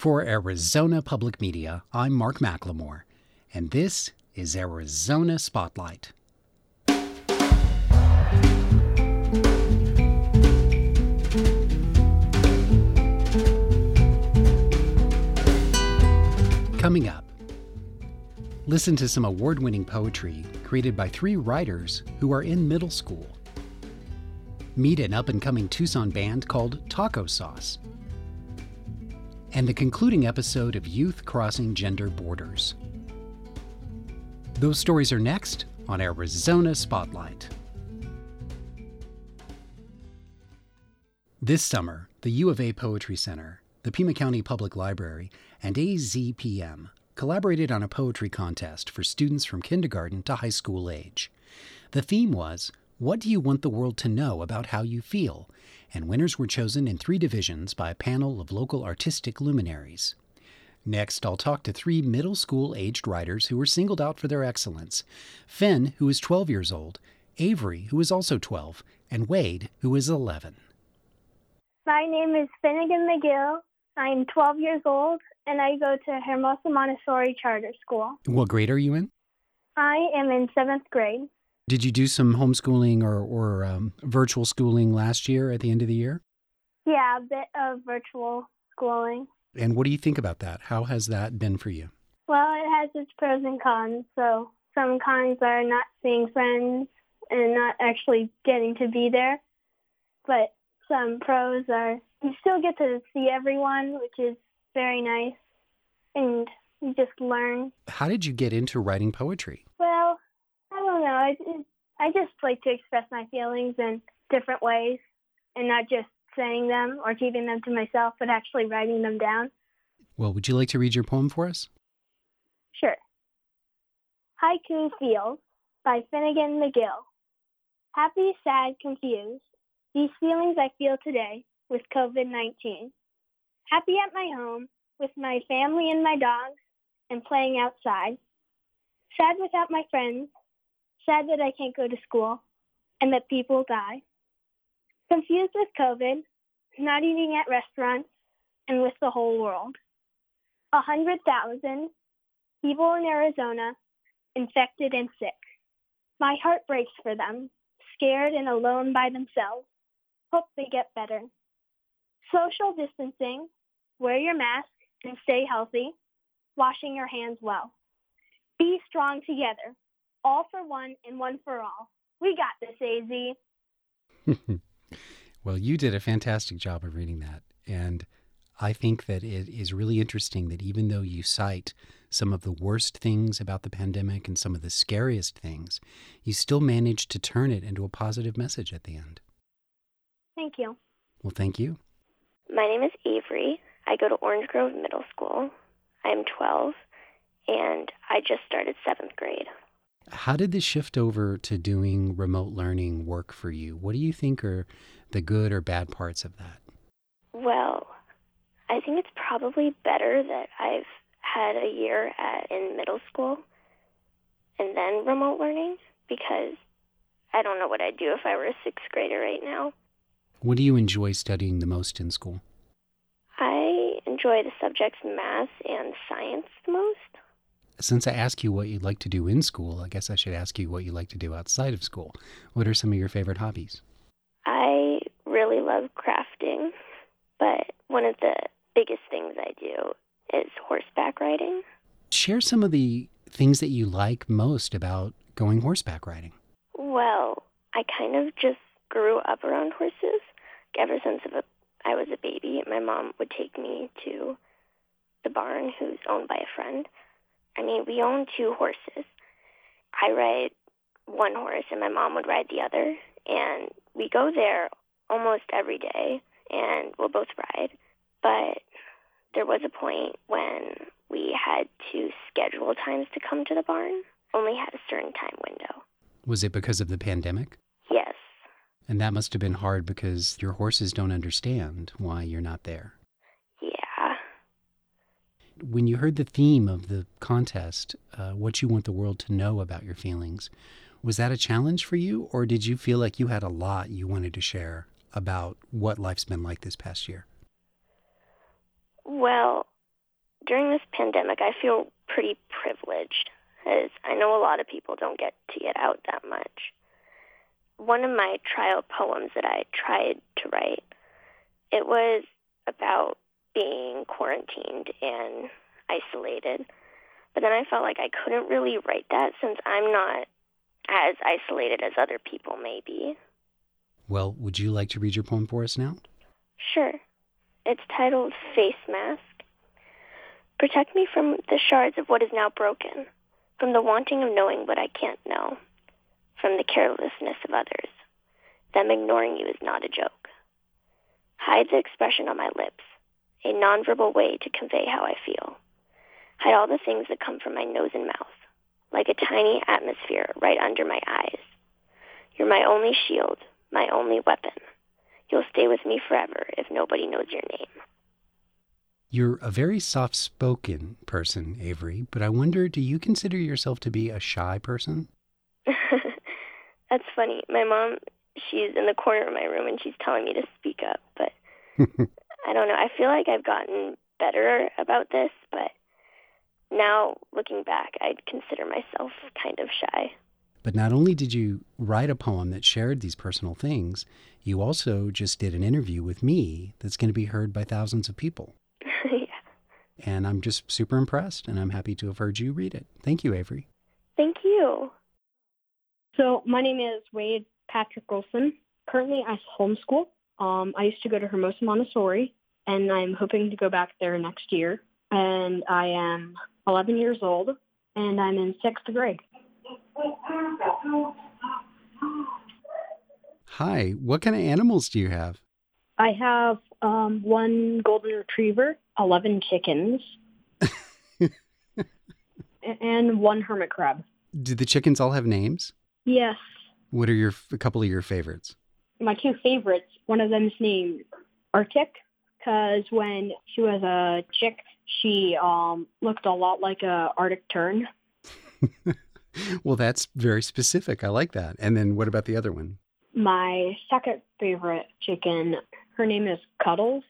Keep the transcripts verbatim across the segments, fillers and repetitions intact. For Arizona Public Media, I'm Mark McLemore, and this is Arizona Spotlight. Coming up, listen to some award-winning poetry created by three writers who are in middle school. Meet an up-and-coming Tucson band called Taco Sauce. And the concluding episode of Youth Crossing Gender Borders. Those stories are next on Arizona Spotlight. This summer, the U of A Poetry Center, the Pima County Public Library, and A Z P M collaborated on a poetry contest for students from kindergarten to high school age. The theme was, "What do you want the world to know about how you feel?" And winners were chosen in three divisions by a panel of local artistic luminaries. Next, I'll talk to three middle school-aged writers who were singled out for their excellence. Finn, who is twelve years old, Avery, who is also twelve, and Wade, who is eleven. My name is Finnegan McGill. I'm twelve years old, and I go to Hermosa Montessori Charter School. What grade are you in? I am in seventh grade. Did you do some homeschooling or, or um, virtual schooling last year at the end of the year? Yeah, a bit of virtual schooling. And what do you think about that? How has that been for you? Well, it has its pros and cons. So some cons are not seeing friends and not actually getting to be there. But some pros are you still get to see everyone, which is very nice. And you just learn. How did you get into writing poetry? Well, I don't know. I, I just like to express my feelings in different ways and not just saying them or keeping them to myself, but actually writing them down. Well, would you like to read your poem for us? Sure. Haiku Feels by Finnegan McGill. Happy, sad, confused. These feelings I feel today with covid nineteen. Happy at my home with my family and my dogs and playing outside. Sad without my friends. Sad that I can't go to school and that people die. Confused with COVID, not eating at restaurants, and with the whole world. A hundred thousand people in Arizona infected and sick. My heart breaks for them, scared and alone by themselves. Hope they get better. Social distancing, wear your mask and stay healthy, washing your hands well. Be strong together. All for one and one for all. We got this, A Z. Well, you did a fantastic job of reading that. And I think that it is really interesting that even though you cite some of the worst things about the pandemic and some of the scariest things, you still managed to turn it into a positive message at the end. Thank you. Well, thank you. My name is Avery. I go to Orange Grove Middle School. I'm twelve, and I just started seventh grade. How did the shift over to doing remote learning work for you? What do you think are the good or bad parts of that? Well, I think it's probably better that I've had a year at, in middle school and then remote learning, because I don't know what I'd do if I were a sixth grader right now. What do you enjoy studying the most in school? I enjoy the subjects math and science the most. Since I asked you what you'd like to do in school, I guess I should ask you what you like to do outside of school. What are some of your favorite hobbies? I really love crafting, but one of the biggest things I do is horseback riding. Share some of the things that you like most about going horseback riding. Well, I kind of just grew up around horses. Ever since I was a baby, my mom would take me to the barn, who's owned by a friend. I mean, we own two horses. I ride one horse, and my mom would ride the other. And we go there almost every day, and we'll both ride. But there was a point when we had to schedule times to come to the barn. Only had a certain time window. Was it because of the pandemic? Yes. And that must have been hard because your horses don't understand why you're not there. When you heard the theme of the contest, uh, what you want the world to know about your feelings, was that a challenge for you, or did you feel like you had a lot you wanted to share about what life's been like this past year? Well, during this pandemic, I feel pretty privileged, as I know a lot of people don't get to get out that much. One of my trial poems that I tried to write, it was about being quarantined and isolated. But then I felt like I couldn't really write that since I'm not as isolated as other people may be. Well, would you like to read your poem for us now? Sure. It's titled Face Mask. Protect me from the shards of what is now broken, from the wanting of knowing what I can't know, from the carelessness of others. Them ignoring you is not a joke. Hide the expression on my lips, a nonverbal way to convey how I feel. Hide all the things that come from my nose and mouth, like a tiny atmosphere right under my eyes. You're my only shield, my only weapon. You'll stay with me forever if nobody knows your name. You're a very soft-spoken person, Avery, but I wonder, do you consider yourself to be a shy person? That's funny. My mom, she's in the corner of my room and she's telling me to speak up, but I don't know. I feel like I've gotten better about this, but now, looking back, I'd consider myself kind of shy. But not only did you write a poem that shared these personal things, you also just did an interview with me that's going to be heard by thousands of people. Yeah. And I'm just super impressed, and I'm happy to have heard you read it. Thank you, Avery. Thank you. So my name is Wade Patrick Olson. Currently, I homeschool. Um, I used to go to Hermosa Montessori, and I'm hoping to go back there next year. And I am eleven years old, and I'm in sixth grade. Hi, what kind of animals do you have? I have um, one golden retriever, eleven chickens, and one hermit crab. Do the chickens all have names? Yes. What are your a couple of your favorites? My two favorites, one of them is named Arctic, because when she was a chick, she um, looked a lot like an Arctic tern. Well, that's very specific. I like that. And then what about the other one? My second favorite chicken, her name is Cuddles.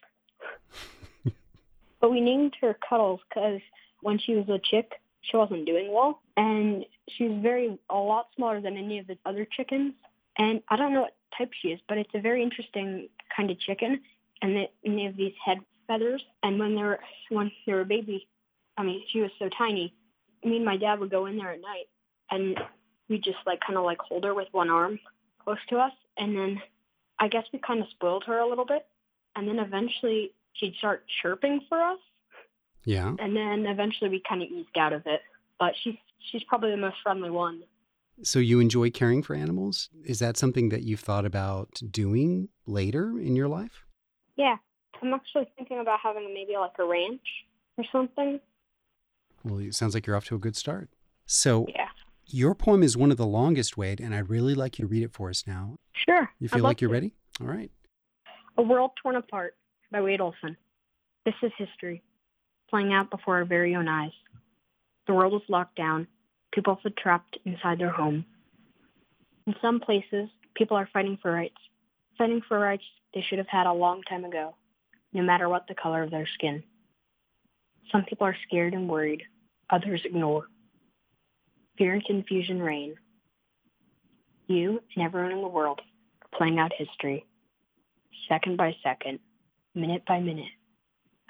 But we named her Cuddles because when she was a chick, she wasn't doing well. And she's very a lot smaller than any of the other chickens. And I don't know what type she is, but it's a very interesting kind of chicken. And they, and they have these head feathers. And when they were, when they were a baby, I mean, she was so tiny. Me and my dad would go in there at night, and we just like kind of like hold her with one arm close to us. And then I guess we kind of spoiled her a little bit. And then eventually she'd start chirping for us. Yeah. And then eventually we kind of eased out of it. But she's, she's probably the most friendly one. So you enjoy caring for animals? Is that something that you've thought about doing later in your life? Yeah. I'm actually thinking about having maybe like a ranch or something. Well, it sounds like you're off to a good start. So yeah. Your poem is one of the longest, Wade, and I'd really like you to read it for us now. Sure. You feel like you're ready? All right. A World Torn Apart by Wade Olson. This is history, playing out before our very own eyes. The world is locked down. People feel trapped inside their home. In some places, people are fighting for rights. Fighting for rights they should have had a long time ago, no matter what the color of their skin. Some people are scared and worried. Others ignore. Fear and confusion reign. You and everyone in the world are playing out history, second by second, minute by minute,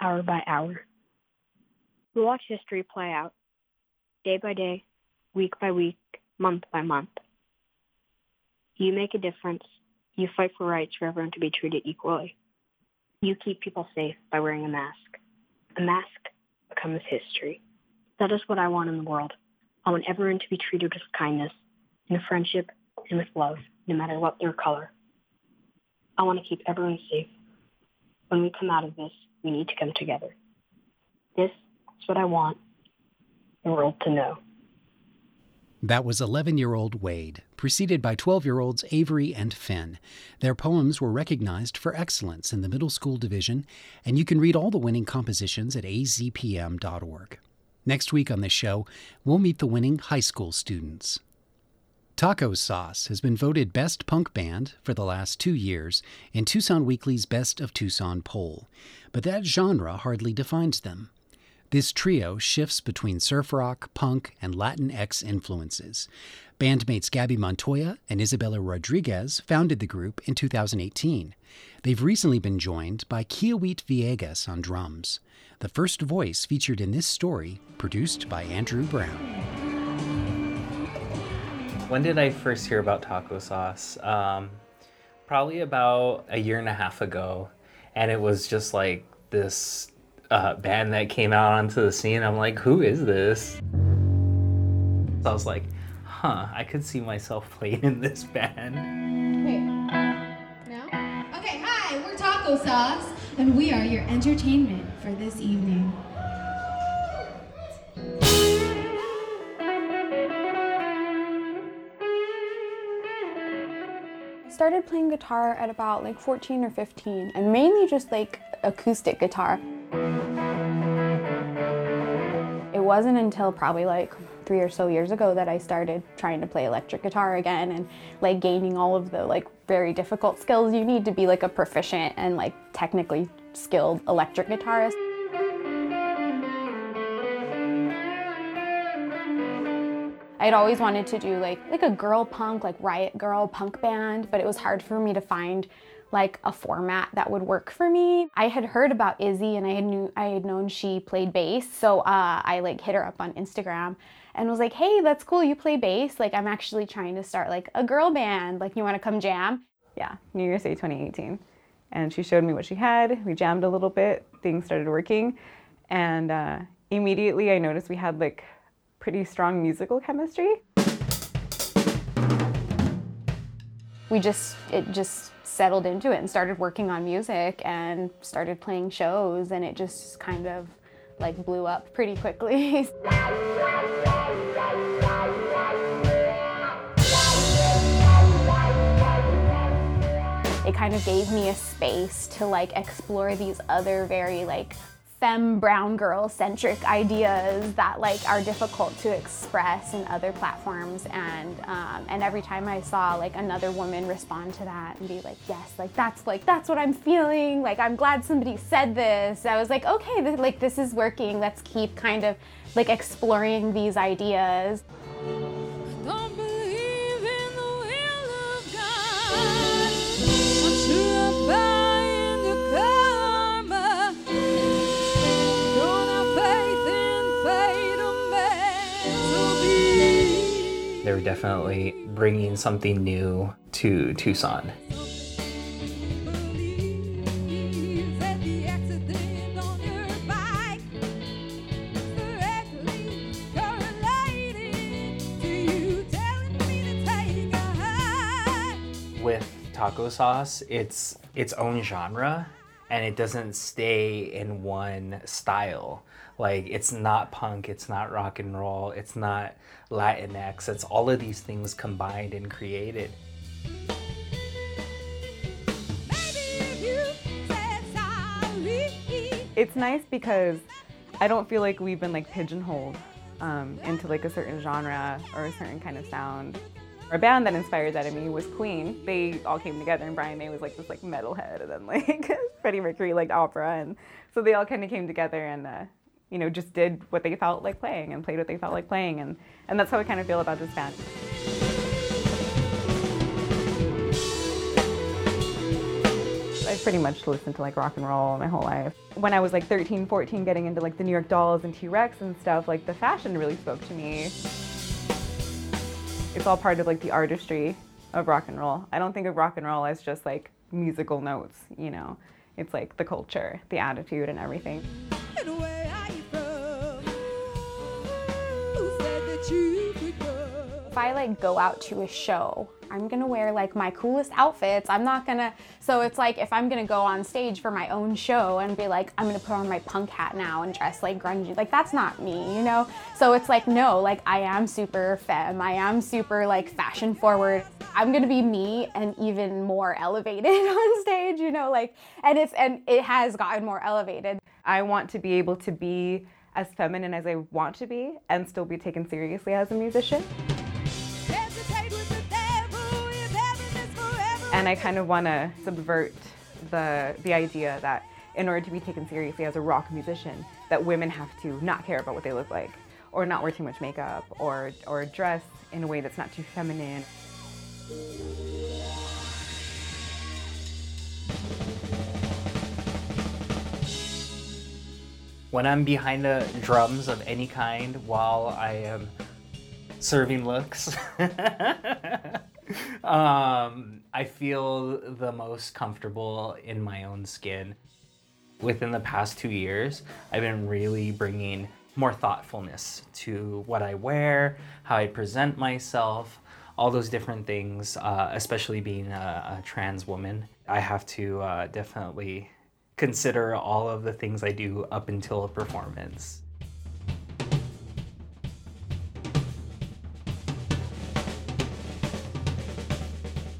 hour by hour. We watch history play out, day by day, week by week, month by month. You make a difference. You fight for rights for everyone to be treated equally. You keep people safe by wearing a mask. A mask becomes history. That is what I want in the world. I want everyone to be treated with kindness, in friendship, and with love, no matter what their color. I want to keep everyone safe. When we come out of this, we need to come together. This is what I want the world to know. That was eleven-year-old Wade, preceded by twelve-year-olds Avery and Finn. Their poems were recognized for excellence in the middle school division, and you can read all the winning compositions at a z p m dot org. Next week on this show, we'll meet the winning high school students. Taco Sauce has been voted Best Punk Band for the last two years in Tucson Weekly's Best of Tucson poll, but that genre hardly defines them. This trio shifts between surf rock, punk, and Latinx influences. Bandmates Gabby Montoya and Isabella Rodriguez founded the group in two thousand eighteen. They've recently been joined by Kiawit Villegas on drums, the first voice featured in this story, produced by Andrew Brown. When did I first hear about Taco Sauce? Um, probably about a year and a half ago. And it was just like this uh, band that came out onto the scene. I'm like, who is this? So I was like, huh, I could see myself playing in this band. Wait, now? Okay, hi, we're Taco Sauce, and we are your entertainment for this evening. I started playing guitar at about like fourteen or fifteen, and mainly just like acoustic guitar. It wasn't until probably like three or so years ago that I started trying to play electric guitar again and like gaining all of the like very difficult skills you need to be like a proficient and like technically skilled electric guitarist. I'd always wanted to do like like a girl punk, like riot girl punk band, but it was hard for me to find like a format that would work for me. I had heard about Izzy, and I had knew I had known she played bass, so uh, I like hit her up on Instagram and was like, "Hey, that's cool, you play bass? Like, I'm actually trying to start like a girl band. Like, you want to come jam?" Yeah, New Year's Day twenty eighteen, and she showed me what she had. We jammed a little bit. Things started working, and uh, immediately I noticed we had like pretty strong musical chemistry. We just, it just settled into it and started working on music and started playing shows, and it just kind of like blew up pretty quickly. It kind of gave me a space to like explore these other very like femme brown girl centric ideas that like are difficult to express in other platforms, and um, and every time I saw like another woman respond to that and be like, yes, like that's like that's what I'm feeling, like I'm glad somebody said this, I was like, okay, th- like this is working, let's keep kind of like exploring these ideas. They were definitely bringing something new to Tucson. With Taco Sauce, it's its own genre, and it doesn't stay in one style. Like, it's not punk, it's not rock and roll, it's not Latinx, it's all of these things combined and created. It's nice because I don't feel like we've been like pigeonholed um, into like a certain genre or a certain kind of sound. Our band that inspired that in me was Queen. They all came together, and Brian May was like this like metalhead, and then like Freddie Mercury liked opera, and so they all kind of came together and uh, you know just did what they felt like playing and played what they felt like playing, and, and that's how I kind of feel about this band. I've pretty much listened to like rock and roll my whole life. When I was like thirteen, fourteen, getting into like the New York Dolls and T-Rex and stuff, like the fashion really spoke to me. It's all part of like the artistry of rock and roll. I don't think of rock and roll as just like musical notes, you know. It's like the culture, the attitude, and everything. If I like go out to a show, I'm gonna wear like my coolest outfits. I'm not gonna, so it's like if I'm gonna go on stage for my own show and be like, I'm gonna put on my punk hat now and dress like grungy, like that's not me, you know? So it's like, no, like I am super femme, I am super like fashion forward. I'm gonna be me and even more elevated on stage, you know, like, and it's, and it has gotten more elevated. I want to be able to be as feminine as I want to be and still be taken seriously as a musician. And I kind of want to subvert the the idea that in order to be taken seriously as a rock musician, that women have to not care about what they look like, or not wear too much makeup, or, or dress in a way that's not too feminine. When I'm behind the drums of any kind while I am serving looks, um, I feel the most comfortable in my own skin. Within the past two years, I've been really bringing more thoughtfulness to what I wear, how I present myself, all those different things, uh, especially being a, a trans woman. I have to uh, definitely consider all of the things I do up until a performance.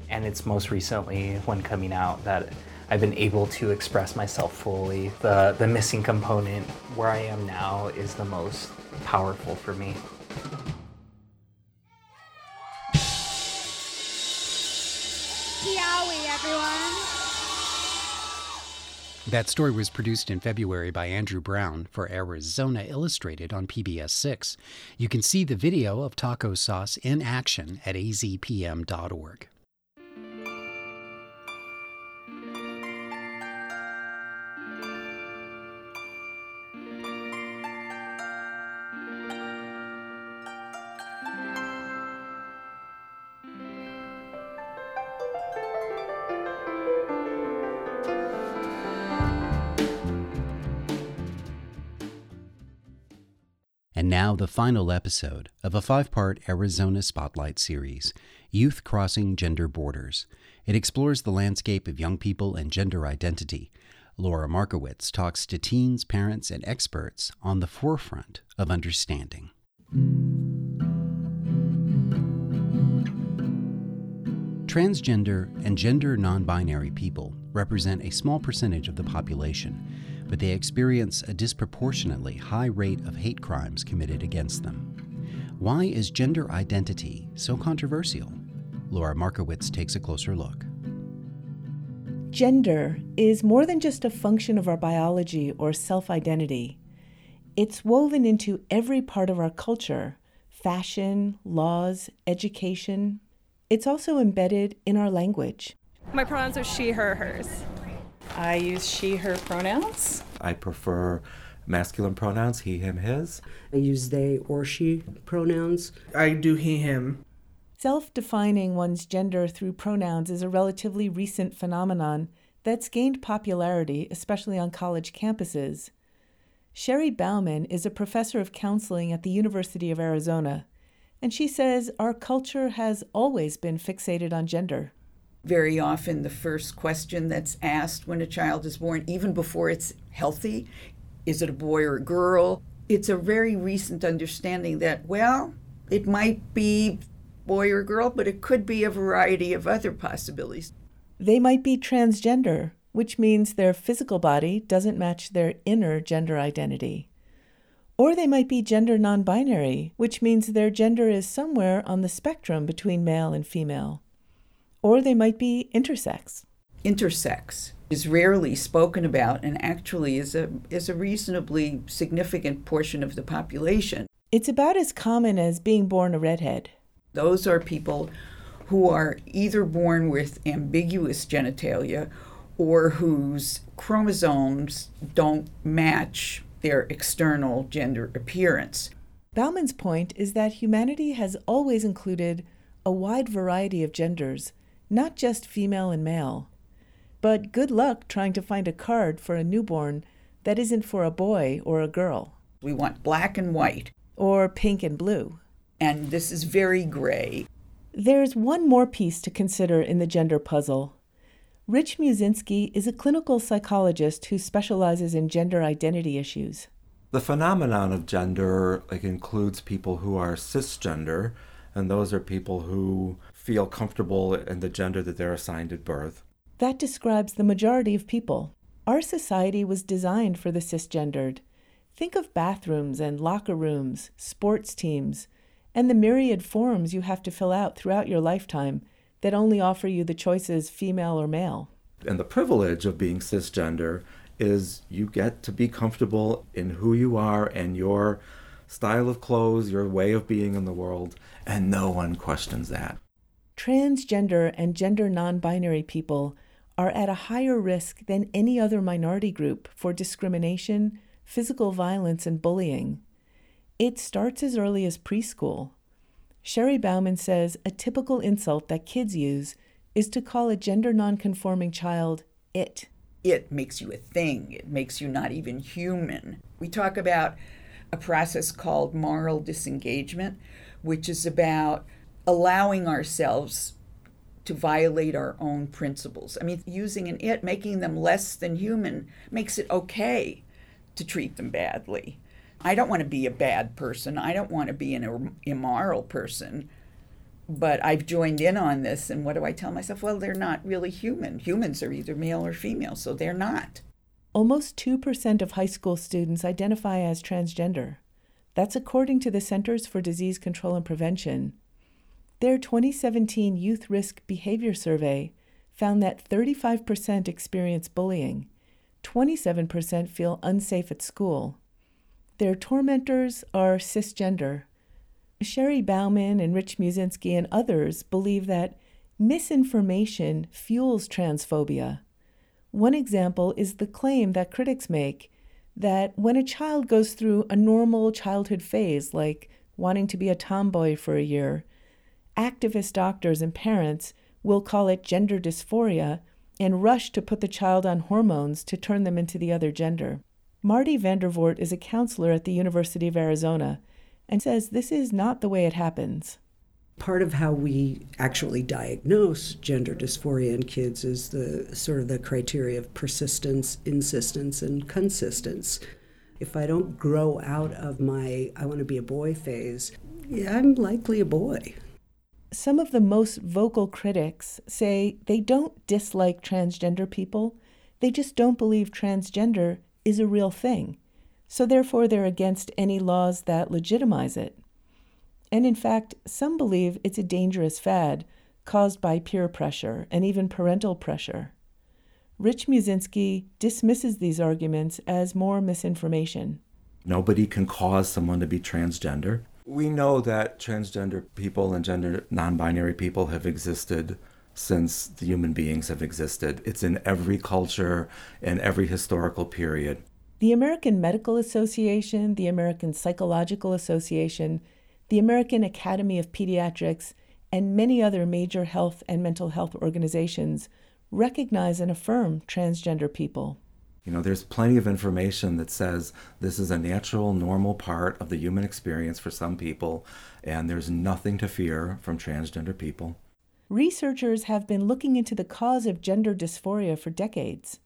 And it's most recently when coming out that I've been able to express myself fully. The, the missing component where I am now is the most powerful for me. Kiawit, everyone. That story was produced in February by Andrew Brown for Arizona Illustrated on P B S six. You can see the video of Taco Sauce in action at A Z P M dot org. And now the final episode of a five-part Arizona Spotlight series, Youth Crossing Gender Borders. It explores the landscape of young people and gender identity. Laura Markowitz talks to teens, parents, and experts on the forefront of understanding. Transgender and gender non-binary people represent a small percentage of the population, but they experience a disproportionately high rate of hate crimes committed against them. Why is gender identity so controversial? Laura Markowitz takes a closer look. Gender is more than just a function of our biology or self-identity. It's woven into every part of our culture, fashion, laws, education. It's also embedded in our language. My pronouns are she, her, hers. I use she, her pronouns. I prefer masculine pronouns, he, him, his. I use they or she pronouns. I do he, him. Self-defining one's gender through pronouns is a relatively recent phenomenon that's gained popularity, especially on college campuses. Sherry Bauman is a professor of counseling at the University of Arizona, and she says our culture has always been fixated on gender. Very often the first question that's asked when a child is born, even before it's healthy, is it a boy or a girl? It's a very recent understanding that, well, it might be boy or girl, but it could be a variety of other possibilities. They might be transgender, which means their physical body doesn't match their inner gender identity. Or they might be gender non-binary, which means their gender is somewhere on the spectrum between male and female. Or they might be intersex. Intersex is rarely spoken about and actually is a is a reasonably significant portion of the population. It's about as common as being born a redhead. Those are people who are either born with ambiguous genitalia or whose chromosomes don't match their external gender appearance. Bauman's point is that humanity has always included a wide variety of genders, not just female and male. But good luck trying to find a card for a newborn that isn't for a boy or a girl. We want black and white. Or pink and blue. And this is very gray. There's one more piece to consider in the gender puzzle. Rich Musinski is a clinical psychologist who specializes in gender identity issues. The phenomenon of gender like includes people who are cisgender, and those are people who feel comfortable in the gender that they're assigned at birth. That describes the majority of people. Our society was designed for the cisgendered. Think of bathrooms and locker rooms, sports teams, and the myriad forms you have to fill out throughout your lifetime that only offer you the choices female or male. And the privilege of being cisgender is you get to be comfortable in who you are and your style of clothes, your way of being in the world, and no one questions that. Transgender and gender non-binary people are at a higher risk than any other minority group for discrimination, physical violence, and bullying. It starts as early as preschool. Sherry Bauman says a typical insult that kids use is to call a gender non-conforming child it. It makes you a thing. It makes you not even human. We talk about a process called moral disengagement, which is about allowing ourselves to violate our own principles. I mean, using an it, making them less than human, makes it okay to treat them badly. I don't want to be a bad person. I don't want to be an immoral person. But I've joined in on this, and what do I tell myself? Well, they're not really human. Humans are either male or female, so they're not. Almost two percent of high school students identify as transgender. That's according to the Centers for Disease Control and Prevention. Their twenty seventeen Youth Risk Behavior Survey found that thirty-five percent experience bullying, twenty-seven percent feel unsafe at school. Their tormentors are cisgender. Sherry Bauman and Rich Musinski and others believe that misinformation fuels transphobia. One example is the claim that critics make that when a child goes through a normal childhood phase, like wanting to be a tomboy for a year, activist doctors and parents will call it gender dysphoria and rush to put the child on hormones to turn them into the other gender. Marty Vandervoort is a counselor at the University of Arizona and says this is not the way it happens. Part of how we actually diagnose gender dysphoria in kids is the sort of the criteria of persistence, insistence, and consistence. If I don't grow out of my I want to be a boy phase, yeah, I'm likely a boy. Some of the most vocal critics say they don't dislike transgender people. They just don't believe transgender is a real thing. So therefore, they're against any laws that legitimize it. And in fact, some believe it's a dangerous fad caused by peer pressure and even parental pressure. Rich Musinski dismisses these arguments as more misinformation. Nobody can cause someone to be transgender. We know that transgender people and gender non-binary people have existed since the human beings have existed. It's in every culture and every historical period. The American Medical Association, the American Psychological Association, the American Academy of Pediatrics, and many other major health and mental health organizations recognize and affirm transgender people. You know, there's plenty of information that says this is a natural, normal part of the human experience for some people, and there's nothing to fear from transgender people. Researchers have been looking into the cause of gender dysphoria for decades.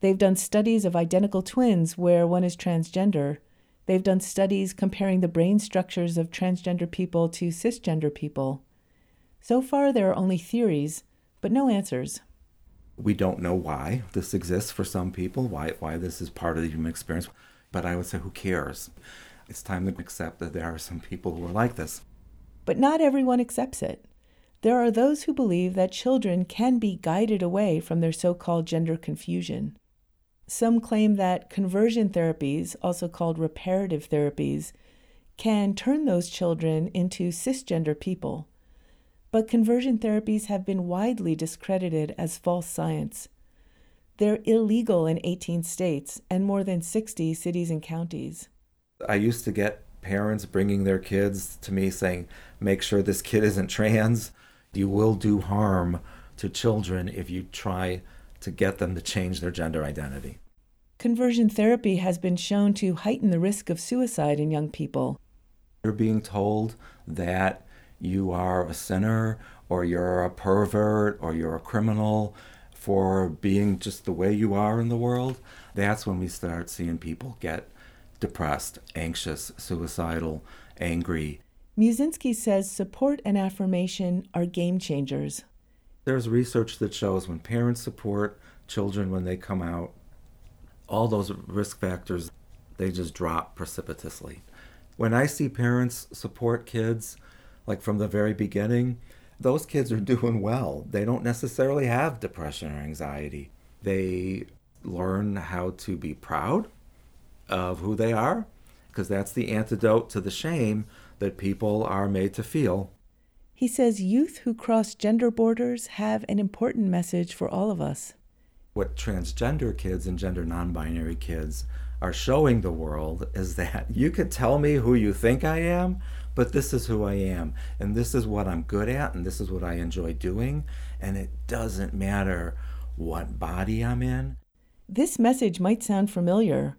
They've done studies of identical twins where one is transgender. They've done studies comparing the brain structures of transgender people to cisgender people. So far, there are only theories, but no answers. We don't know why this exists for some people, why why this is part of the human experience, but I would say who cares? It's time to accept that there are some people who are like this. But not everyone accepts it. There are those who believe that children can be guided away from their so-called gender confusion. Some claim that conversion therapies, also called reparative therapies, can turn those children into cisgender people. But conversion therapies have been widely discredited as false science. They're illegal in eighteen states and more than sixty cities and counties. I used to get parents bringing their kids to me saying, make sure this kid isn't trans. You will do harm to children if you try to get them to change their gender identity. Conversion therapy has been shown to heighten the risk of suicide in young people. You're being told that you are a sinner, or you're a pervert, or you're a criminal for being just the way you are in the world. That's when we start seeing people get depressed, anxious, suicidal, angry. Musinski says support and affirmation are game changers. There's research that shows when parents support children when they come out, all those risk factors, they just drop precipitously. When I see parents support kids, like from the very beginning, those kids are doing well. They don't necessarily have depression or anxiety. They learn how to be proud of who they are, because that's the antidote to the shame that people are made to feel. He says youth who cross gender borders have an important message for all of us. What transgender kids and gender non-binary kids are showing the world is that you could tell me who you think I am, but this is who I am, and this is what I'm good at, and this is what I enjoy doing, and it doesn't matter what body I'm in. This message might sound familiar.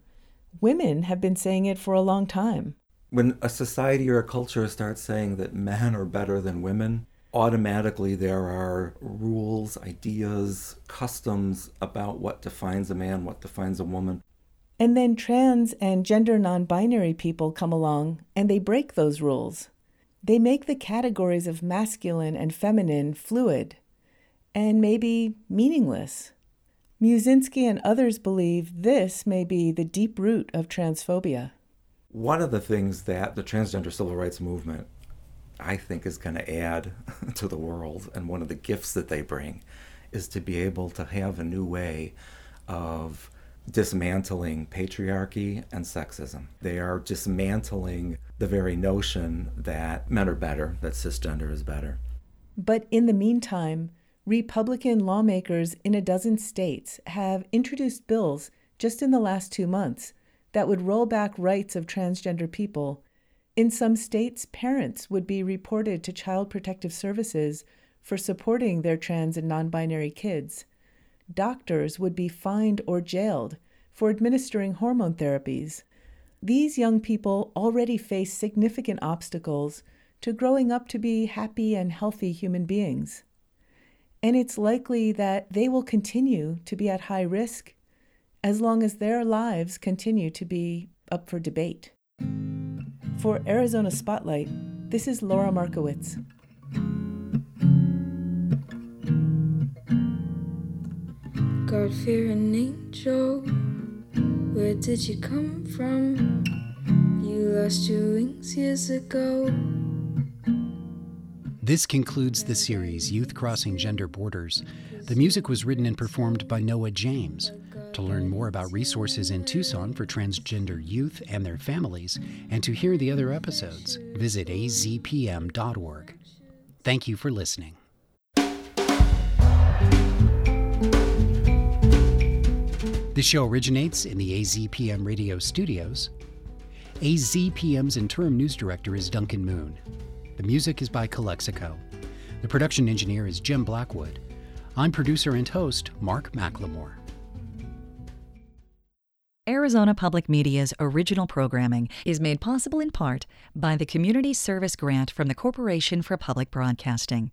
Women have been saying it for a long time. When a society or a culture starts saying that men are better than women, automatically there are rules, ideas, customs about what defines a man, what defines a woman. And then trans and gender non-binary people come along and they break those rules. They make the categories of masculine and feminine fluid and maybe meaningless. Musinski and others believe this may be the deep root of transphobia. One of the things that the transgender civil rights movement, I think, is going to add to the world, and one of the gifts that they bring, is to be able to have a new way of dismantling patriarchy and sexism. They are dismantling the very notion that men are better, that cisgender is better. But in the meantime, Republican lawmakers in a dozen states have introduced bills just in the last two months that would roll back rights of transgender people. In some states, parents would be reported to Child Protective Services for supporting their trans and non-binary kids. Doctors would be fined or jailed for administering hormone therapies. These young people already face significant obstacles to growing up to be happy and healthy human beings. And it's likely that they will continue to be at high risk as long as their lives continue to be up for debate. For Arizona Spotlight, this is Laura Markowitz. God-fearing angel, where did you come from? You lost your wings years ago. This concludes the series, Youth Crossing Gender Borders. The music was written and performed by Noah James. To learn more about resources in Tucson for transgender youth and their families, and to hear the other episodes, visit a z p m dot org. Thank you for listening. The show originates in the A Z P M radio studios. A Z P M's interim news director is Duncan Moon. The music is by Calexico. The production engineer is Jim Blackwood. I'm producer and host Mark McLemore. Arizona Public Media's original programming is made possible in part by the Community Service Grant from the Corporation for Public Broadcasting.